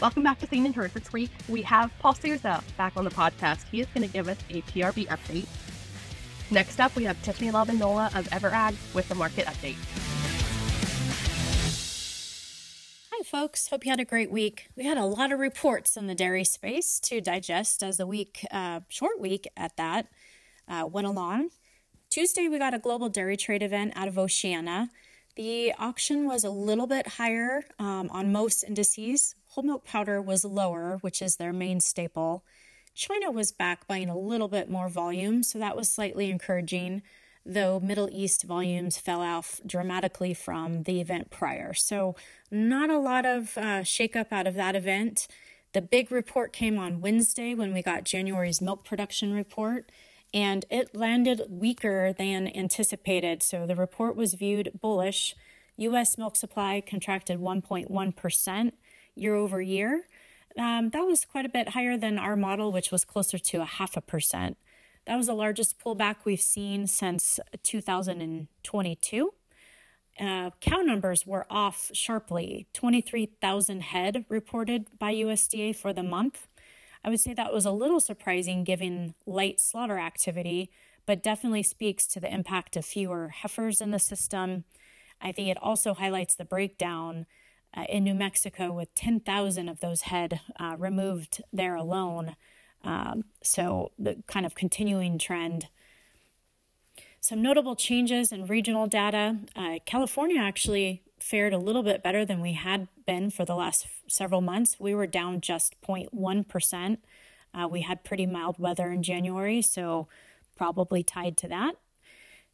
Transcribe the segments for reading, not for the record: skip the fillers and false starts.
Welcome back to Seen and Herd. This week, we have Paul Sousa back on the podcast. He is going to give us a PRB update. Next up, we have Tiffany Labanola of EverAg with the market update. Hi, folks. Hope you had a great week. We had a lot of reports in the dairy space to digest as the week, short week at that, went along. Tuesday, we got a global dairy trade event out of Oceana. The auction was a little bit higher on most indices. Whole milk powder was lower, which is their main staple. China was back buying a little bit more volume, so that was slightly encouraging, though Middle East volumes fell off dramatically from the event prior. So not a lot of shakeup out of that event. The big report came on Wednesday when we got January's milk production report. And it landed weaker than anticipated, so the report was viewed bullish. U.S. milk supply contracted 1.1% year over year. That was quite a bit higher than our model, which was closer to 0.5%. That was the largest pullback we've seen since 2022. Cow numbers were off sharply. 23,000 head reported by USDA for the month. I would say that was a little surprising given light slaughter activity, but definitely speaks to the impact of fewer heifers in the system. I think it also highlights the breakdown in New Mexico with 10,000 of those head removed there alone. So the kind of continuing trend. Some notable changes in regional data. California actually fared a little bit better than we had been for the last several months. We were down just 0.1%. We had pretty mild weather in January, so probably tied to that.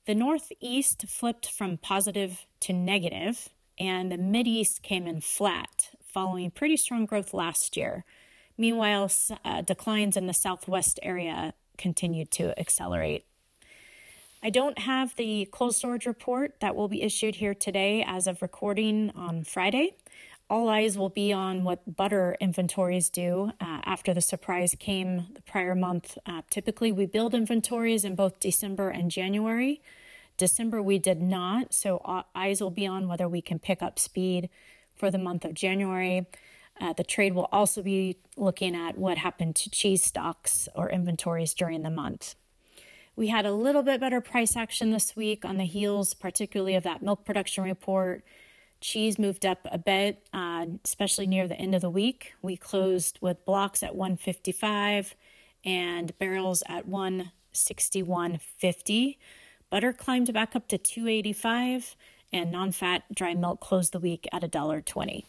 The Northeast flipped from positive to negative, and the Mideast came in flat, following pretty strong growth last year. Meanwhile, declines in the Southwest area continued to accelerate. I don't have the cold storage report that will be issued here today as of recording on Friday. All eyes will be on what butter inventories do after the surprise came the prior month. Typically, we build inventories in both December and January. December, we did not, so eyes will be on whether we can pick up speed for the month of January. The trade will also be looking at what happened to cheese stocks or inventories during the month. We had a little bit better price action this week on the heels, particularly of that milk production report. Cheese moved up a bit, especially near the end of the week. We closed with blocks at 155 and barrels at 161.50. Butter climbed back up to 285, and non-fat dry milk closed the week at $1.20.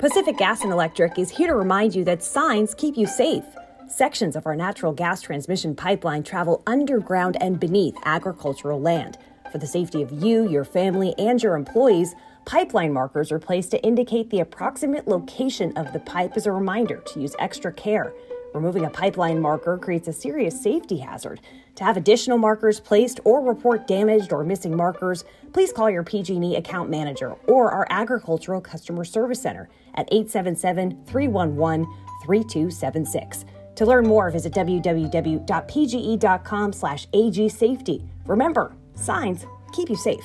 Pacific Gas and Electric is here to remind you that signs keep you safe. Sections of our natural gas transmission pipeline travel underground and beneath agricultural land. For the safety of you, your family, and your employees, pipeline markers are placed to indicate the approximate location of the pipe as a reminder to use extra care. Removing a pipeline marker creates a serious safety hazard. To have additional markers placed or report damaged or missing markers, please call your PG&E account manager or our Agricultural Customer Service Center at 877-311-3276. To learn more, visit www.pge.com/agsafety. Remember, signs keep you safe.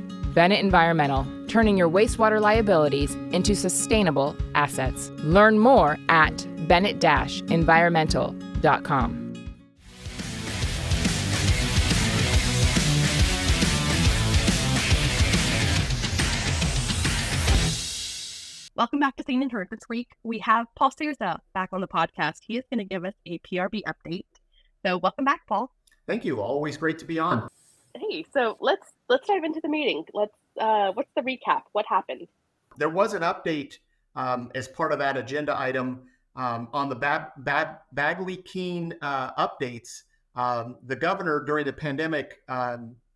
Bennett Environmental, turning your wastewater liabilities into sustainable assets. Learn more at bennett-environmental.com. Welcome back to Seen and Herd. This week, we have Paul Sousa back on the podcast. He is going to give us a PRB update. So welcome back, Paul. Thank you. Always great to be on. Hey, so let's dive into the meeting. What's the recap? What happened? There was an update as part of that agenda item on the Bagley-Keene updates. The governor during the pandemic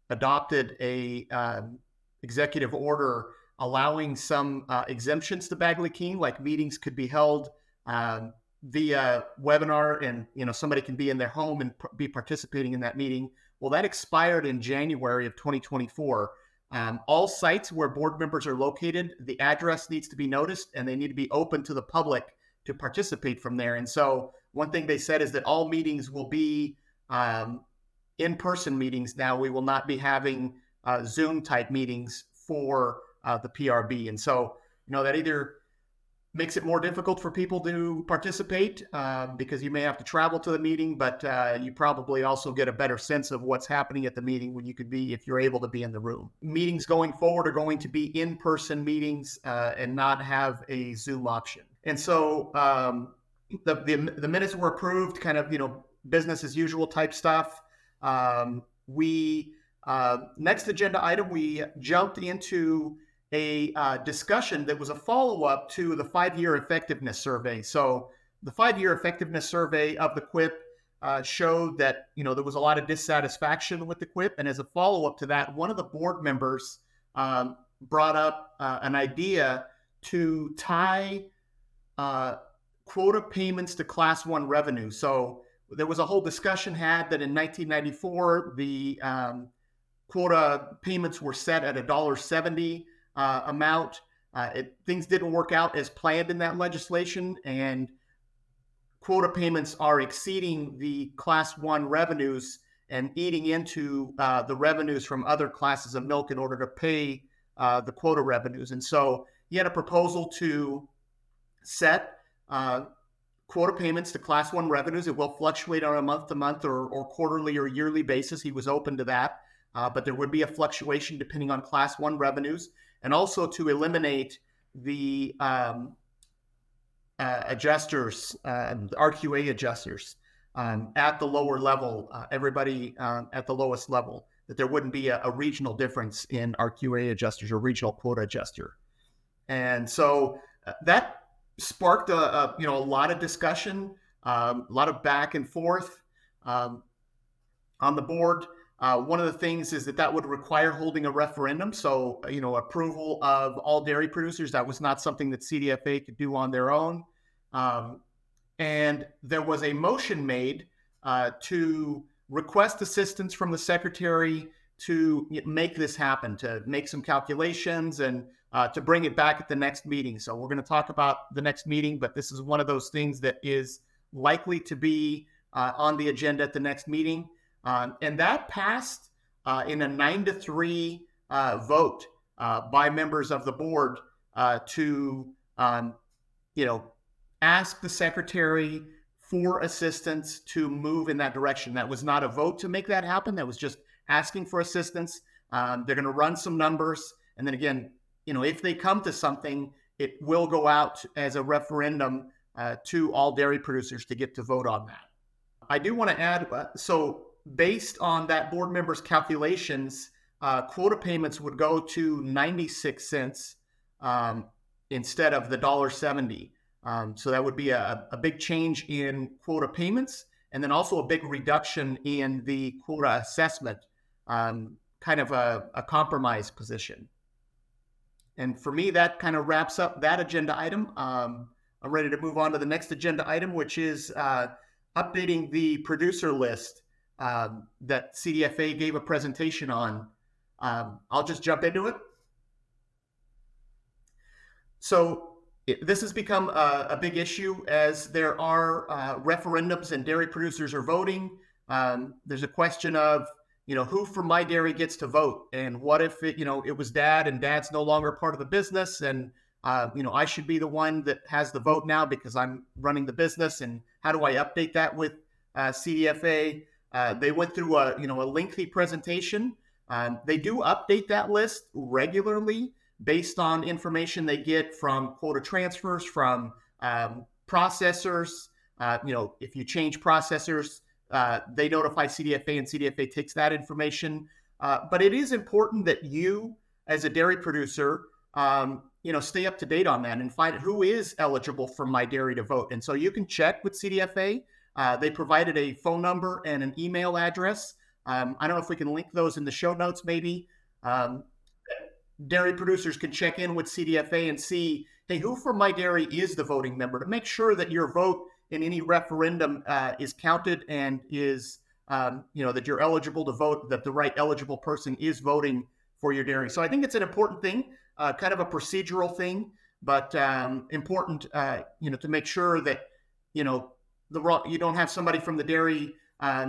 adopted a executive order allowing some exemptions to Bagley-Keene, like meetings could be held via webinar, and somebody can be in their home and be participating in that meeting. Well, that expired in January of 2024. All sites where board members are located, the address needs to be noticed, and they need to be open to the public to participate from there. And so one thing they said is that all meetings will be in-person meetings now. We will not be having Zoom-type meetings for the PRB. And so, that either makes it more difficult for people to participate because you may have to travel to the meeting, but you probably also get a better sense of what's happening at the meeting when you could be, if you're able to be in the room. Meetings going forward are going to be in-person meetings and not have a Zoom option. And so the minutes were approved, kind of, business as usual type stuff. Next agenda item, we jumped into a discussion that was a follow-up to the five-year effectiveness survey. So the five-year effectiveness survey of the QIP showed that, there was a lot of dissatisfaction with the QIP. And as a follow-up to that, one of the board members brought up an idea to tie quota payments to Class 1 revenue. So there was a whole discussion had that in 1994, the quota payments were set at $1.70 amount. Things didn't work out as planned in that legislation, and quota payments are exceeding the Class 1 revenues and eating into the revenues from other classes of milk in order to pay the quota revenues. And so he had a proposal to set quota payments to Class 1 revenues. It will fluctuate on a month-to-month or quarterly or yearly basis. He was open to that, but there would be a fluctuation depending on Class 1 revenues, and also to eliminate the adjusters, the RQA adjusters at the lower level, everybody at the lowest level, that there wouldn't be a regional difference in RQA adjusters or regional quota adjuster. And so that sparked a lot of discussion, a lot of back and forth on the board. One of the things is that would require holding a referendum. So, approval of all dairy producers, that was not something that CDFA could do on their own. And there was a motion made to request assistance from the secretary to make this happen, to make some calculations and to bring it back at the next meeting. So we're going to talk about the next meeting, but this is one of those things that is likely to be on the agenda at the next meeting. And that passed in a 9-3 vote by members of the board to, ask the secretary for assistance to move in that direction. That was not a vote to make that happen. That was just asking for assistance. They're going to run some numbers. And then again, if they come to something, it will go out as a referendum to all dairy producers to get to vote on that. I do want to add, based on that board member's calculations, quota payments would go to 96 cents instead of the $1.70. So that would be a big change in quota payments, and then also a big reduction in the quota assessment, kind of a compromise position. And for me, that kind of wraps up that agenda item. I'm ready to move on to the next agenda item, which is updating the producer list that CDFA gave a presentation on. I'll just jump into it. So this has become a big issue as there are referendums and dairy producers are voting. There's a question of, who from MyDairy gets to vote, and what if it, it was dad and dad's no longer part of the business, and I should be the one that has the vote now because I'm running the business, and how do I update that with CDFA? They went through a lengthy presentation. They do update that list regularly based on information they get from quota transfers, from processors. If you change processors, they notify CDFA, and CDFA takes that information. But it is important that you, as a dairy producer, stay up to date on that and find who is eligible for MyDairy to vote. And so you can check with CDFA. They provided a phone number and an email address. I don't know if we can link those in the show notes, maybe. dairy producers can check in with CDFA and see, hey, who from MyDairy is the voting member, to make sure that your vote in any referendum is counted and is, that you're eligible to vote, that the right eligible person is voting for your dairy. So I think it's an important thing, kind of a procedural thing, but important, to make sure that, you don't have somebody from the dairy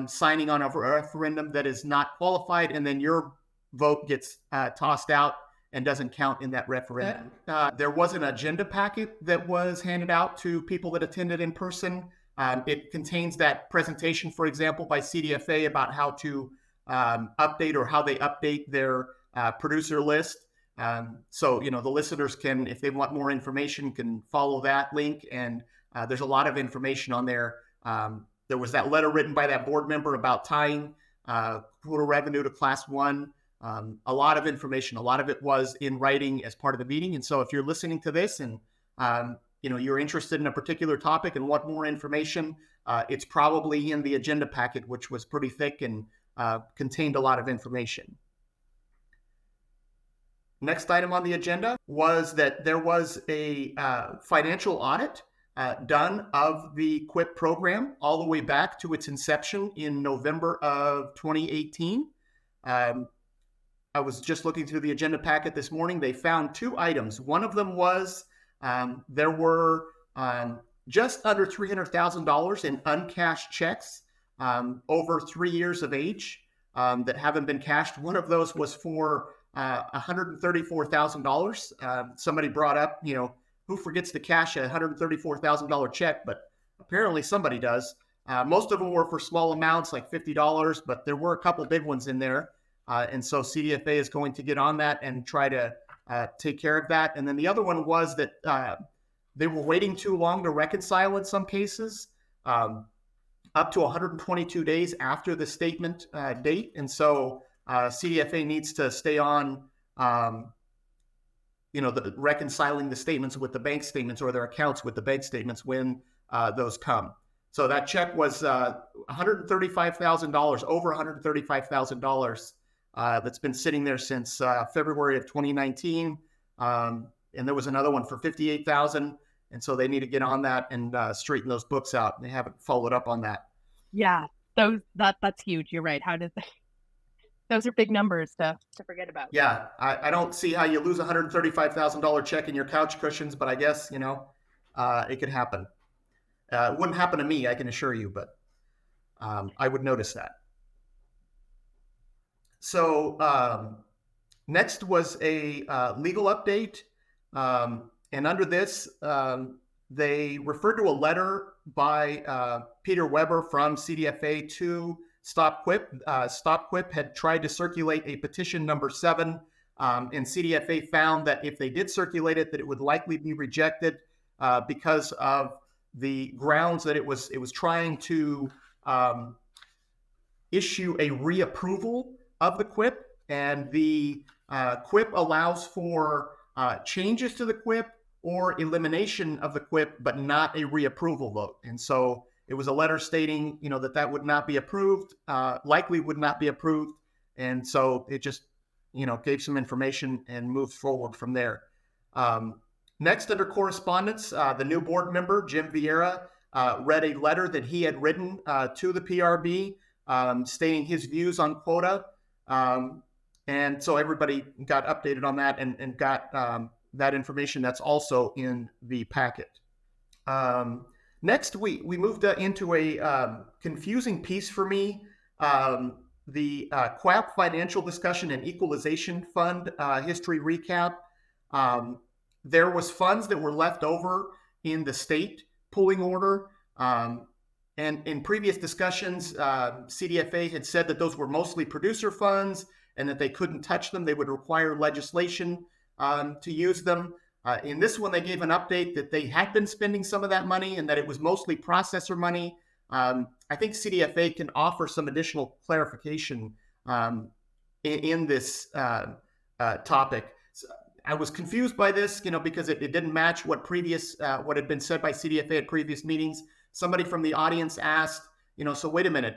signing on a referendum that is not qualified, and then your vote gets tossed out and doesn't count in that referendum. There was an agenda packet that was handed out to people that attended in person. It contains that presentation, for example, by CDFA about how to update their producer list. So the listeners can, if they want more information, can follow that link. And there's a lot of information on there. There was that letter written by that board member about tying quota revenue to class one. A lot of information. A lot of it was in writing as part of the meeting. And so if you're listening to this and you're interested in a particular topic and want more information, it's probably in the agenda packet, which was pretty thick and contained a lot of information. Next item on the agenda was that there was a financial audit done of the QIP program all the way back to its inception in November of 2018. I was just looking through the agenda packet this morning. They found two items. One of them was there were just under $300,000 in uncashed checks over 3 years of age that haven't been cashed. One of those was for $134,000. Somebody brought up, who forgets to cash a $134,000 check, but apparently somebody does. Most of them were for small amounts, like $50, but there were a couple big ones in there. And so CDFA is going to get on that and try to take care of that. And then the other one was that they were waiting too long to reconcile in some cases, up to 122 days after the statement date. And so CDFA needs to stay on reconciling the statements with the bank statements, or their accounts with the bank statements, when those come. So that check was $135,000, over $135,000 that's been sitting there since February of 2019. And there was another one for $58,000. And so they need to get on that and straighten those books out. They haven't followed up on that. Yeah, that's huge. You're right. Those are big numbers to forget about. Yeah, I don't see how you lose $135,000 check in your couch cushions, but I guess, it could happen. It wouldn't happen to me, I can assure you, but I would notice that. So next was a legal update. And under this, they referred to a letter by Peter Weber from CDFA to Stop Quip. Stop Quip had tried to circulate a petition number 7, and CDFA found that if they did circulate it, that it would likely be rejected because of the grounds that it was trying to issue a reapproval of the QIP. And the QIP allows for changes to the QIP or elimination of the QIP, but not a reapproval vote. And so it was a letter stating, that would not be approved, likely would not be approved. And so it just, gave some information and moved forward from there. Next, under correspondence, the new board member, Jim Vieira, read a letter that he had written to the PRB stating his views on quota. And so everybody got updated on that and got that information. That's also in the packet. Next, we moved into a confusing piece for me, the QuAP Financial Discussion and Equalization Fund history recap. There was funds that were left over in the state pooling order. And in previous discussions, CDFA had said that those were mostly producer funds and that they couldn't touch them. They would require legislation to use them. In this one, they gave an update that they had been spending some of that money and that it was mostly processor money. I think CDFA can offer some additional clarification in this topic. So I was confused by this, because it didn't match what had been said by CDFA at previous meetings. Somebody from the audience asked, so wait a minute,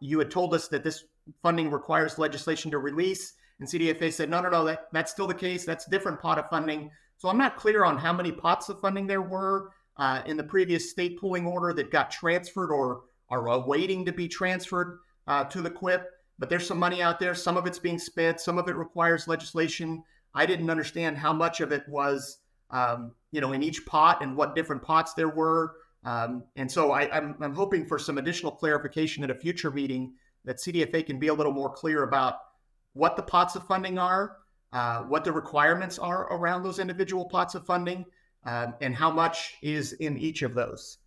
you had told us that this funding requires legislation to release. And CDFA said, no, that's still the case. That's a different pot of funding. So I'm not clear on how many pots of funding there were in the previous state pooling order that got transferred or are awaiting to be transferred to the QIP. But there's some money out there. Some of it's being spent. Some of it requires legislation. I didn't understand how much of it was, in each pot and what different pots there were. And so I'm hoping for some additional clarification at a future meeting that CDFA can be a little more clear about what the pots of funding are, what the requirements are around those individual pots of funding, and how much is in each of those.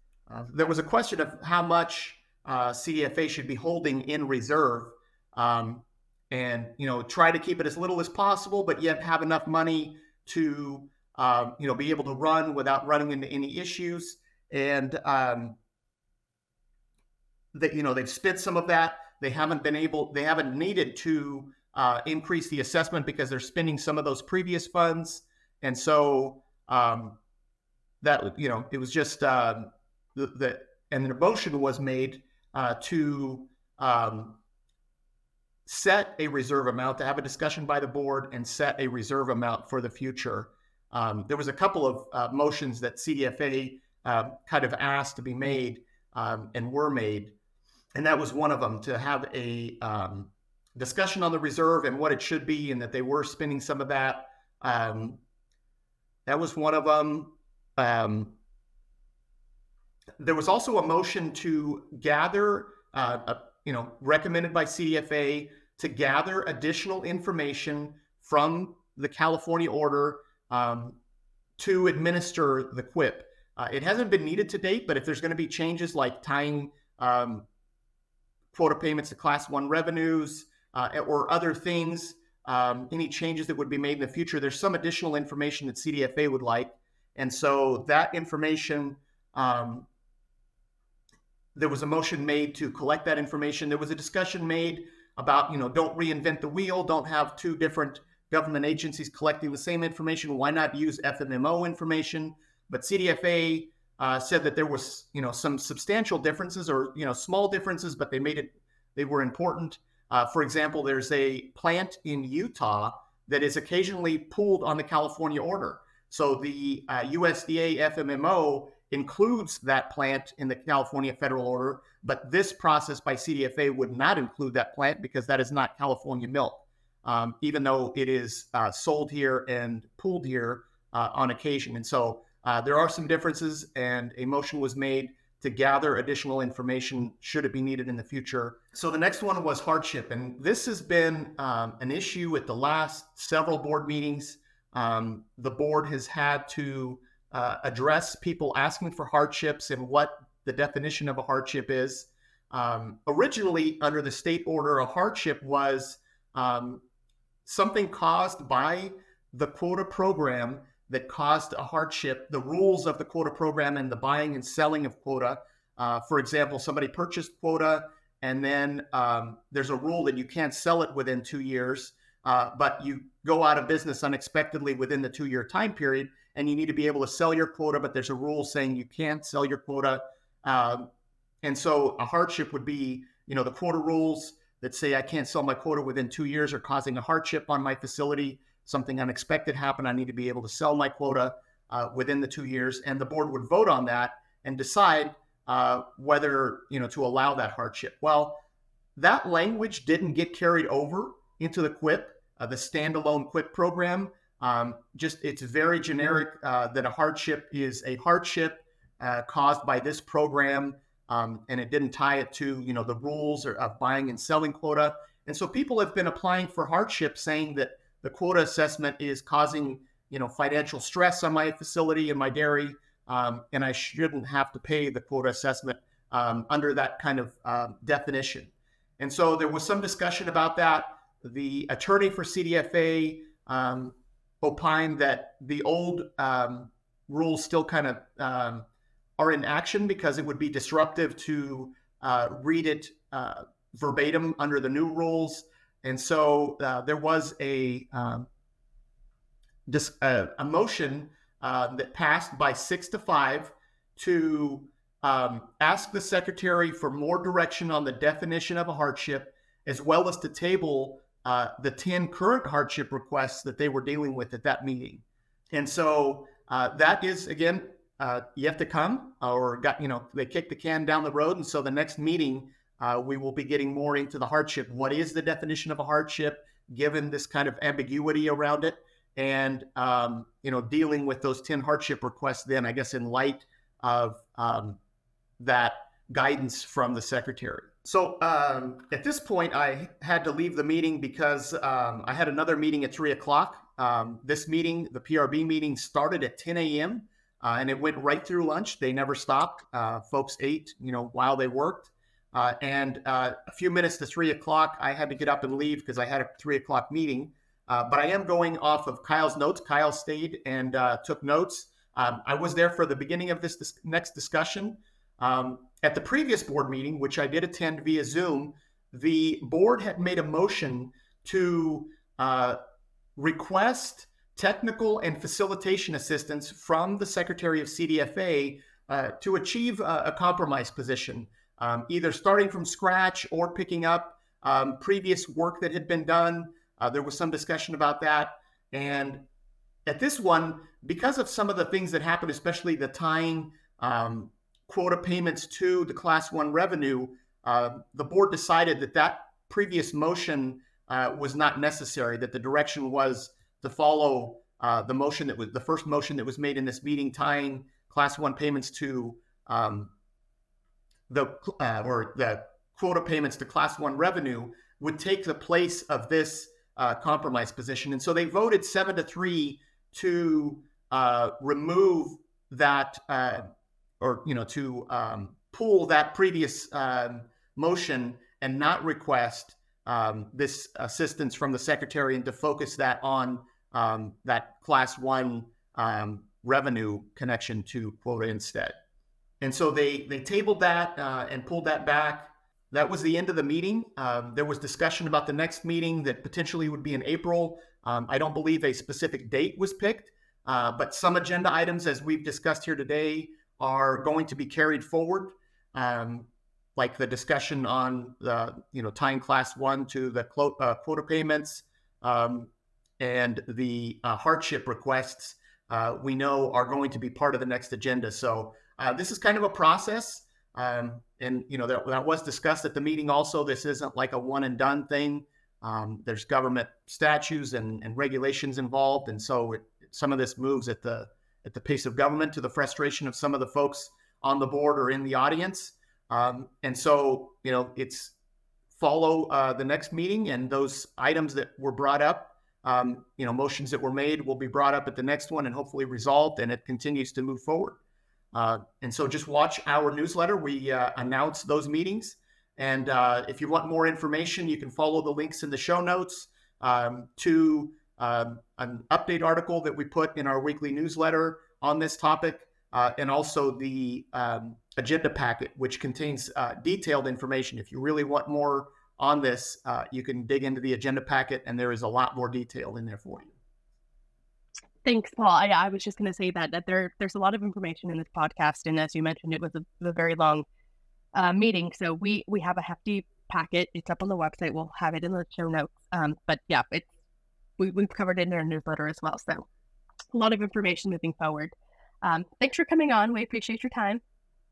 There was a question of how much CDFA should be holding in reserve and try to keep it as little as possible, but yet have enough money to be able to run without running into any issues. And they've spent some of that. They haven't needed to increase the assessment because they're spending some of those previous funds. And so it was just and a motion was made to set a reserve amount, to have a discussion by the board and set a reserve amount for the future. There was a couple of motions that CDFA kind of asked to be made and were made. And that was one of them, to have a discussion on the reserve and what it should be, and that they were spending some of that. That was one of them. There was also a motion to gather, recommended by CDFA, to gather additional information from the California order to administer the QIP. It hasn't been needed to date, but if there's going to be changes like tying quota payments to class one revenues or other things, any changes that would be made in the future, there's some additional information that CDFA would like. And so that information, there was a motion made to collect that information. There was a discussion made about, don't reinvent the wheel, don't have two different government agencies collecting the same information. Why not use FMMO information? But CDFA said that there was, some substantial differences or, small differences, but they were important. For example, there's a plant in Utah that is occasionally pooled on the California order. So the USDA FMMO includes that plant in the California federal order, but this process by CDFA would not include that plant because that is not California milk, even though it is sold here and pooled here on occasion. And so there are some differences, and a motion was made to gather additional information should it be needed in the future. So the next one was hardship, and this has been an issue at the last several board meetings. The board has had to address people asking for hardships and what the definition of a hardship is. Originally, under the state order, a hardship was something caused by the quota program that caused a hardship, the rules of the quota program and the buying and selling of quota. For example, somebody purchased quota, and then there's a rule that you can't sell it within 2 years, but you go out of business unexpectedly within the 2-year time period, and you need to be able to sell your quota, but there's a rule saying you can't sell your quota. And so a hardship would be, the quota rules that say I can't sell my quota within 2 years are causing a hardship on my facility. Something unexpected happened. I need to be able to sell my quota within the 2 years. And the board would vote on that and decide whether, to allow that hardship. Well, that language didn't get carried over into the QIP, the standalone QIP program. It's very generic that a hardship is a hardship caused by this program. And it didn't tie it to, the rules of buying and selling quota. And so people have been applying for hardship saying that the quota assessment is causing, financial stress on my facility and my dairy, and I shouldn't have to pay the quota assessment under that kind of definition. And so there was some discussion about that. The attorney for CDFA opined that the old rules still kind of are in action because it would be disruptive to read it verbatim under the new rules. And so there was a motion that passed by 6-5 to ask the secretary for more direction on the definition of a hardship, as well as to table the 10 current hardship requests that they were dealing with at that meeting. And so that is, again, yet to come, or they kicked the can down the road. And so the next meeting, we will be getting more into the hardship. What is the definition of a hardship, given this kind of ambiguity around it? And, dealing with those 10 hardship requests then, I guess, in light of that guidance from the secretary. So at this point, I had to leave the meeting because I had another meeting at 3:00. This meeting, the PRB meeting, started at 10 a.m. And it went right through lunch. They never stopped. Folks ate, while they worked. And a few minutes to 3:00, I had to get up and leave because I had a 3:00 meeting. But I am going off of Kyle's notes. Kyle stayed and took notes. I was there for the beginning of this next discussion. At the previous board meeting, which I did attend via Zoom, the board had made a motion to request technical and facilitation assistance from the Secretary of CDFA to achieve a compromise position, either starting from scratch or picking up previous work that had been done. There was some discussion about that. And at this one, because of some of the things that happened, especially the tying quota payments to the Class 1 revenue, the board decided that previous motion was not necessary, that the direction was to follow the motion that was the first motion that was made in this meeting, tying Class 1 payments to the quota payments to Class 1 revenue would take the place of this compromise position. And so they voted 7-3 to remove that to pull that previous motion and not request this assistance from the secretary and to focus that on that Class 1 revenue connection to quota instead. And so they tabled that and pulled that back. That was the end of the meeting. There was discussion about the next meeting that potentially would be in April. I don't believe a specific date was picked, but some agenda items, as we've discussed here today, are going to be carried forward, like the discussion on the tying Class 1 to the quota payments and the hardship requests we know are going to be part of the next agenda. So this is kind of a process. That was discussed at the meeting also. This isn't like a one and done thing. There's government statutes and regulations involved. And so some of this moves at the pace of government, to the frustration of some of the folks on the board or in the audience. And so it's follow the next meeting, and those items that were brought up, motions that were made will be brought up at the next one and hopefully resolved, and it continues to move forward. And so just watch our newsletter. We announce those meetings. And if you want more information, you can follow the links in the show notes to an update article that we put in our weekly newsletter on this topic, and also the agenda packet, which contains detailed information. If you really want more on this, you can dig into the agenda packet, and there is a lot more detail in there for you. Thanks, Paul. I was just going to say that there's a lot of information in this podcast, and as you mentioned, it was a very long meeting. So we have a hefty packet. It's up on the website. We'll have it in the show notes. But yeah, we've covered it in our newsletter as well. So a lot of information moving forward. Thanks for coming on. We appreciate your time.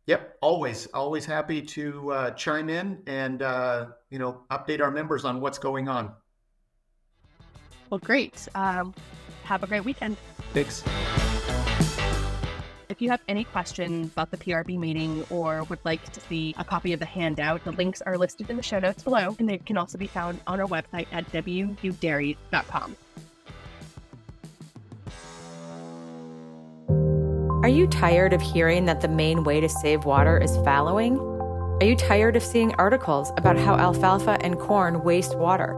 Yep, always happy to chime in and update our members on what's going on. Well, great. Have a great weekend. Thanks. If you have any questions about the PRB meeting or would like to see a copy of the handout, the links are listed in the show notes below, and they can also be found on our website at wudairies.com. Are you tired of hearing that the main way to save water is fallowing? Are you tired of seeing articles about how alfalfa and corn waste water?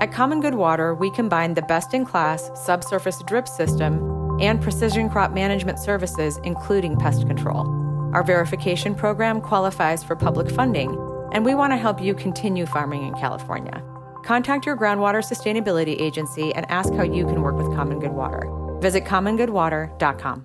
At Common Good Water, we combine the best-in-class subsurface drip system and precision crop management services, including pest control. Our verification program qualifies for public funding, and we want to help you continue farming in California. Contact your groundwater sustainability agency and ask how you can work with Common Good Water. Visit commongoodwater.com.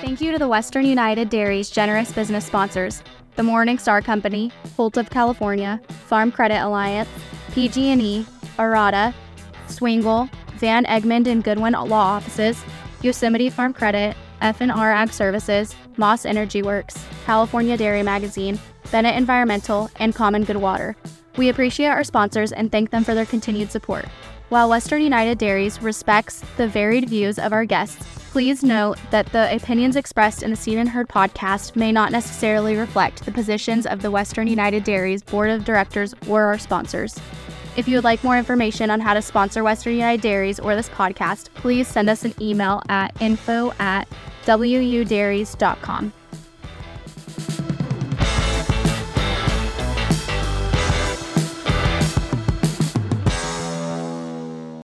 Thank you to the Western United Dairy's generous business sponsors, The Morning Star Company, Holt of California, Farm Credit Alliance, PG&E, Arata, Swingle, Van Egmond and Goodwin Law Offices, Yosemite Farm Credit, F&R Ag Services, Moss Energy Works, California Dairy Magazine, Bennett Environmental, and Common Good Water. We appreciate our sponsors and thank them for their continued support. While Western United Dairies respects the varied views of our guests, please note that the opinions expressed in the Seen & Herd podcast may not necessarily reflect the positions of the Western United Dairies Board of Directors or our sponsors. If you would like more information on how to sponsor Western United Dairies or this podcast, please send us an email at info@wudairies.com.